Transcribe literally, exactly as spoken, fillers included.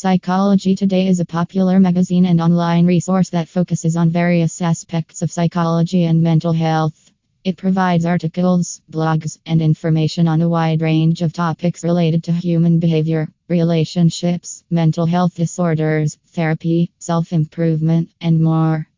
Psychology Today is a popular magazine and online resource that focuses on various aspects of psychology and mental health. It provides articles, blogs, and information on a wide range of topics related to human behavior, relationships, mental health disorders, therapy, self-improvement, and more.